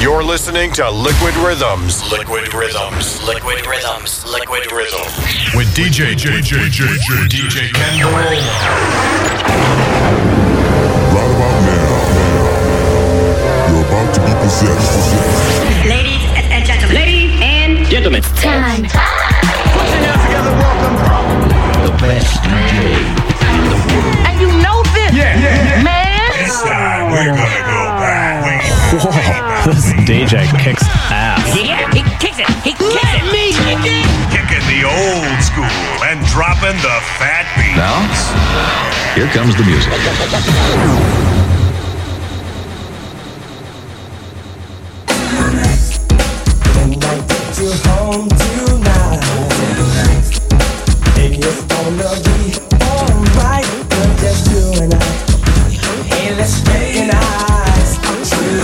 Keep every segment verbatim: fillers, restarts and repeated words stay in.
You're listening to Liquid Rhythms. Liquid Rhythms. Liquid Rhythms. Liquid Rhythms. With D J D J Ken Roll. Right about now, you're about to be possessed. Ladies and gentlemen. Ladies and gentlemen. Time. Put your hands together. Welcome. The best D J in the world. And you know this. Yeah, yeah, yeah. Man. This time we're gonna go back. Whoa, this D J kicks ass. Yeah, he kicks it. He kicks Let it. Me kick it. Kicking the old school and dropping the fat beat. Now, here comes the music. The night that you're home tonight, it is gonna be alright. But just you and I. Hey, let's make it out. Drew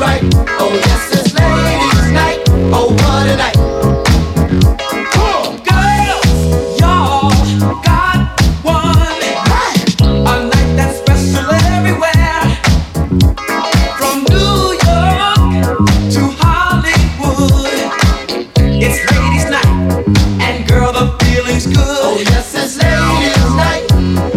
right. Oh yes, it's ladies' night. Oh what a night. Cool. Girls, y'all got one. Right. A night that's special everywhere. From New York to Hollywood, it's ladies' night, and girl, the feeling's good. Oh yes, it's ladies' night,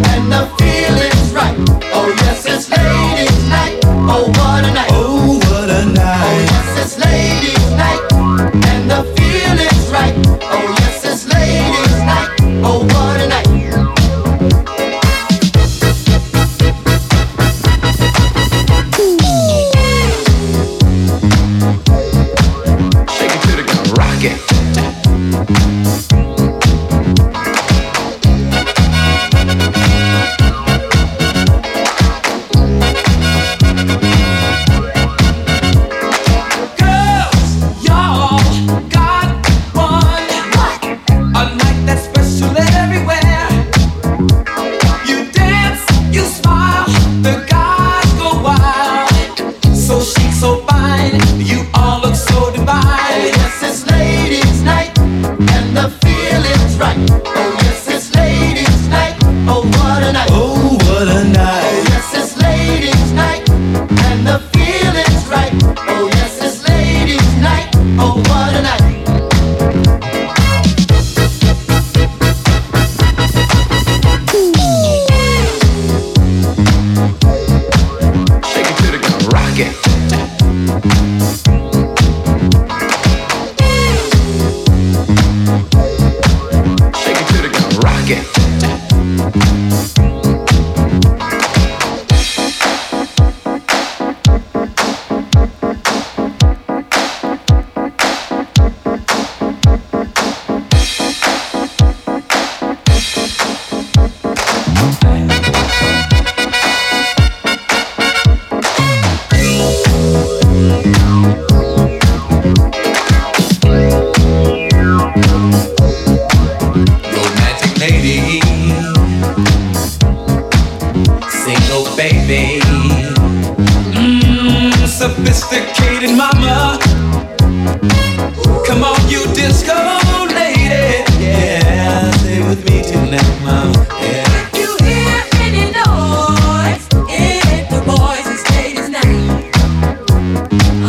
and the feeling's right. Oh yes, it's ladies' night. Oh what a night. Oh what a night. Oh yes, it's ladies' night, and the feeling's right. Oh yes, it's ladies' night. Oh what a night. Shake it to the ground, rock it. Girls, y'all got one. A night that's special everywhere. You dance, you smile, the guys go wild. So chic, so fine, you all look so Oh divine. yes, it's ladies' night, and the feeling's right. Oh yes, it's ladies' night. Oh what a night. Oh what a night. Oh yes, it's ladies' night, and the feeling's right. Oh yes, it's ladies' night. Oh what a night. Shake it to the ground, rock it. Shake it to the ground, rock it. Romantic lady, single baby, mm, sophisticated mama. Come on, you disco lady, yeah, stay with me tonight, mama. Yeah. If you hear any noise, it the boys is ladies' night.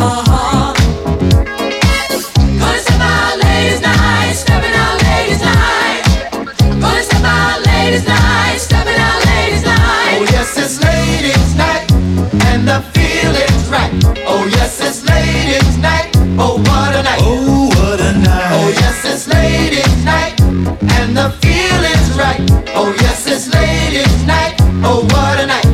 Uh-huh. Gonna step out ladies' night, stepping out ladies' night. Gonna step out ladies' night, stepping out ladies' night. Oh yes, it's ladies' night, and the feeling's right. Oh yes, it's ladies' night. Oh what a night. Oh what a night. Oh yes, it's ladies' night, and the feeling's right. Oh yes, it's ladies' night. Oh what a night.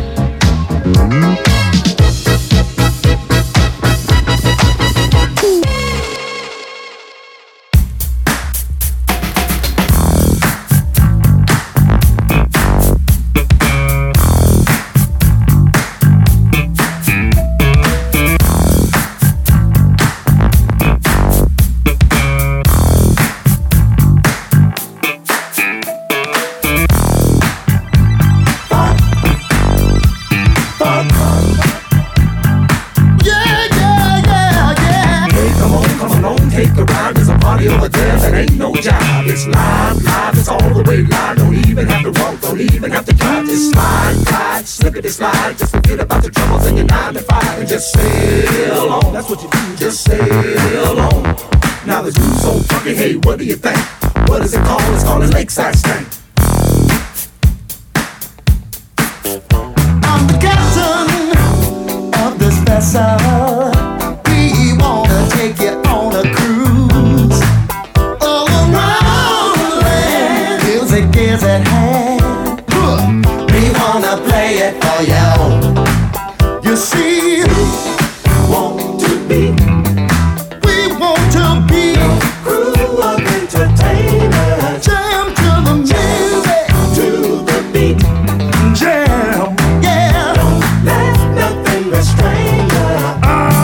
Yeah, yeah, yeah, yeah. Hey, come on, come along, take a ride. There's a party over there that ain't no job. It's live, live, it's all the way live. Don't even have to walk, don't even have to drive. Just slide, slide, slippity slide. Just forget about the troubles in your nine to five. And just sail on, that's what you do, just sail on. Now the groove's so funky, hey, what do you think? What is it called? It's called a Lakeside Stank. I'm the captain of this vessel. We wanna take you on a cruise. All around the land, music is at hand. We wanna play it for you. You see, we want to be, we want to be a crew of entertainers. Jam to the music, to the beat. Jam, yeah. Let nothing restrain us.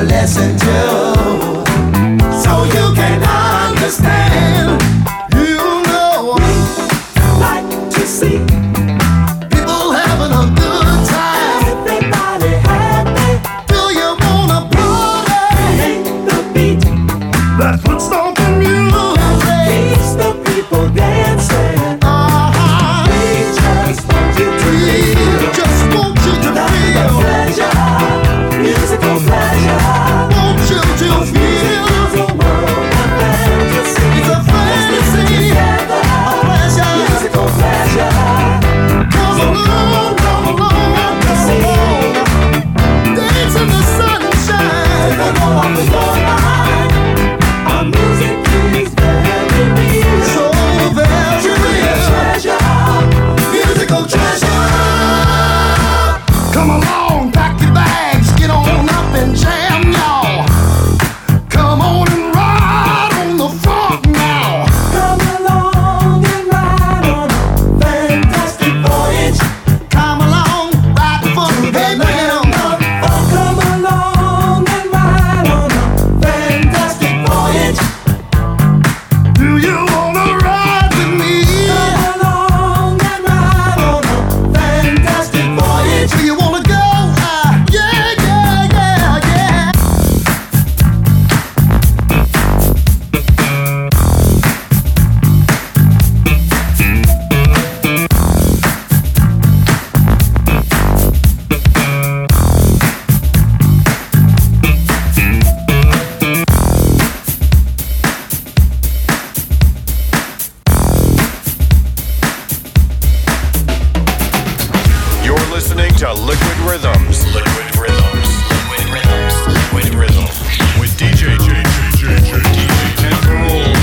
to listen to, so you can understand. You know, we like to see people having a good time. Everybody happy. Do you wanna party? Hit the beat. That foot-stomping music keeps the people dancing. To Liquid Rhythms, Liquid Rhythms, Liquid Rhythms, Liquid Rhythms, with D J, J, J, J, J, D J, Temporal.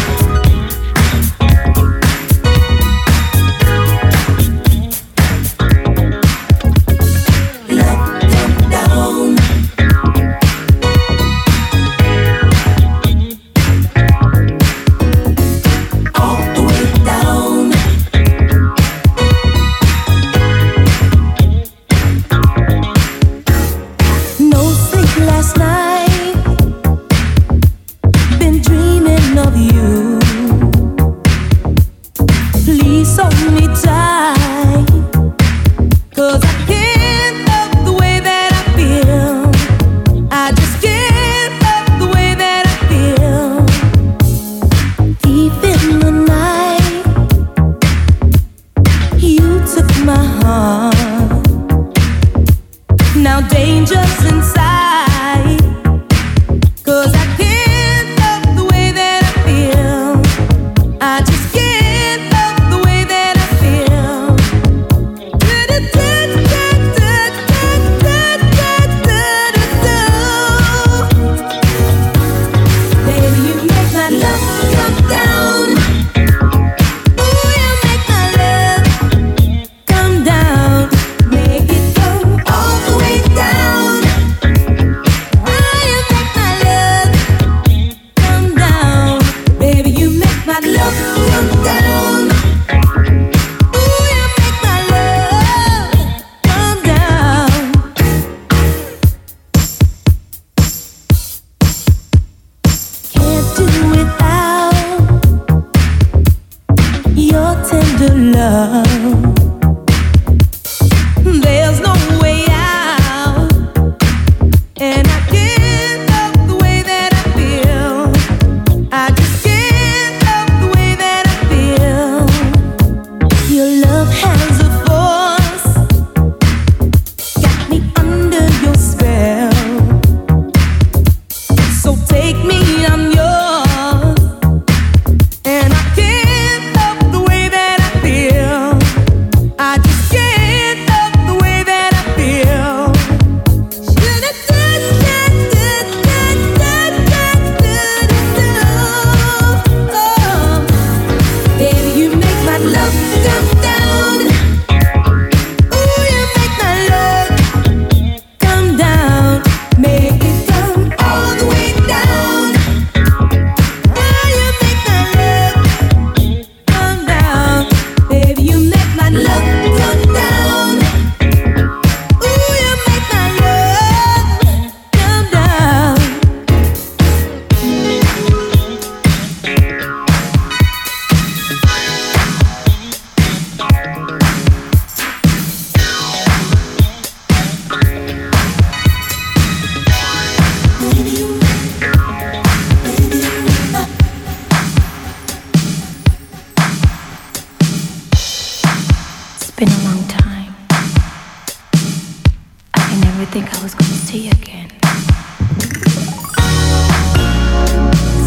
Feel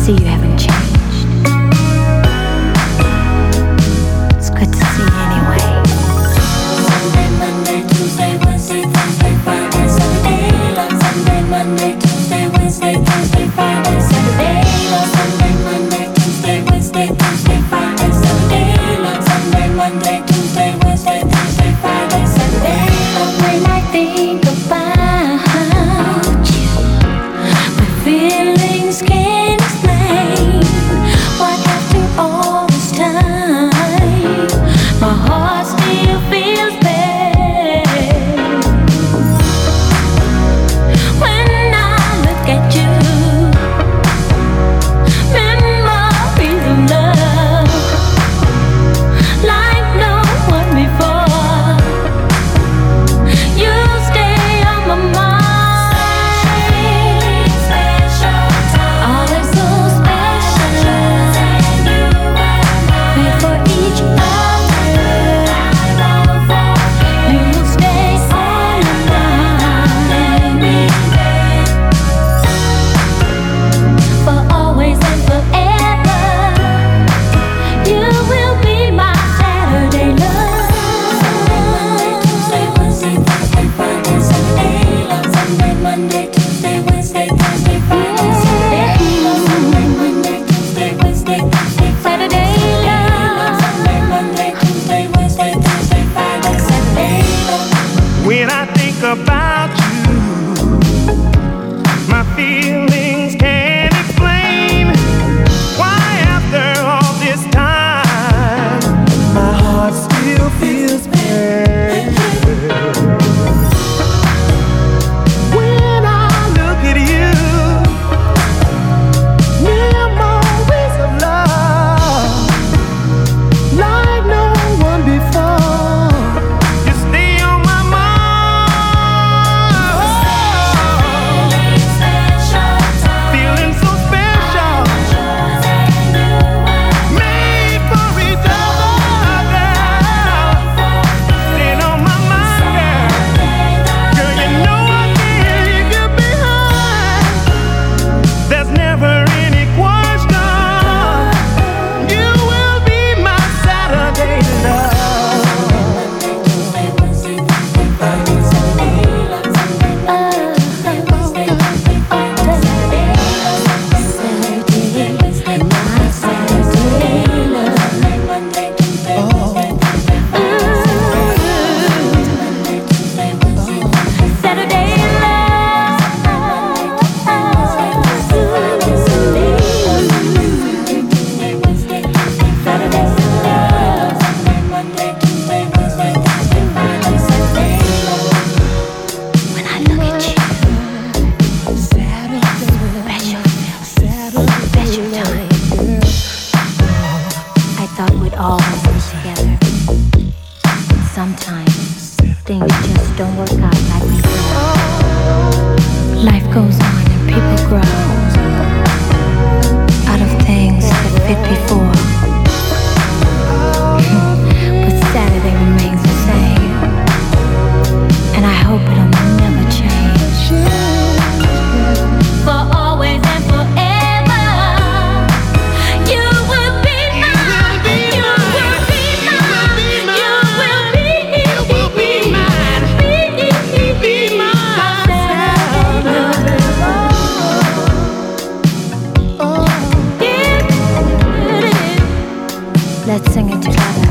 see you haven't changed. It's good to see you anyway. Sunday, Monday, Tuesday, Wednesday, Thursday, Friday, Saturday, love. Sunday, Monday, Tuesday, Wednesday, Thursday, Friday, Saturday, love. Sunday, Monday, Tuesday, Wednesday, Thursday, Friday, Saturday, love. Sunday, Monday, Tuesday, Wednesday, Thursday, Friday, Saturday, love. When I think about you, my feelings can't. Let's sing it together.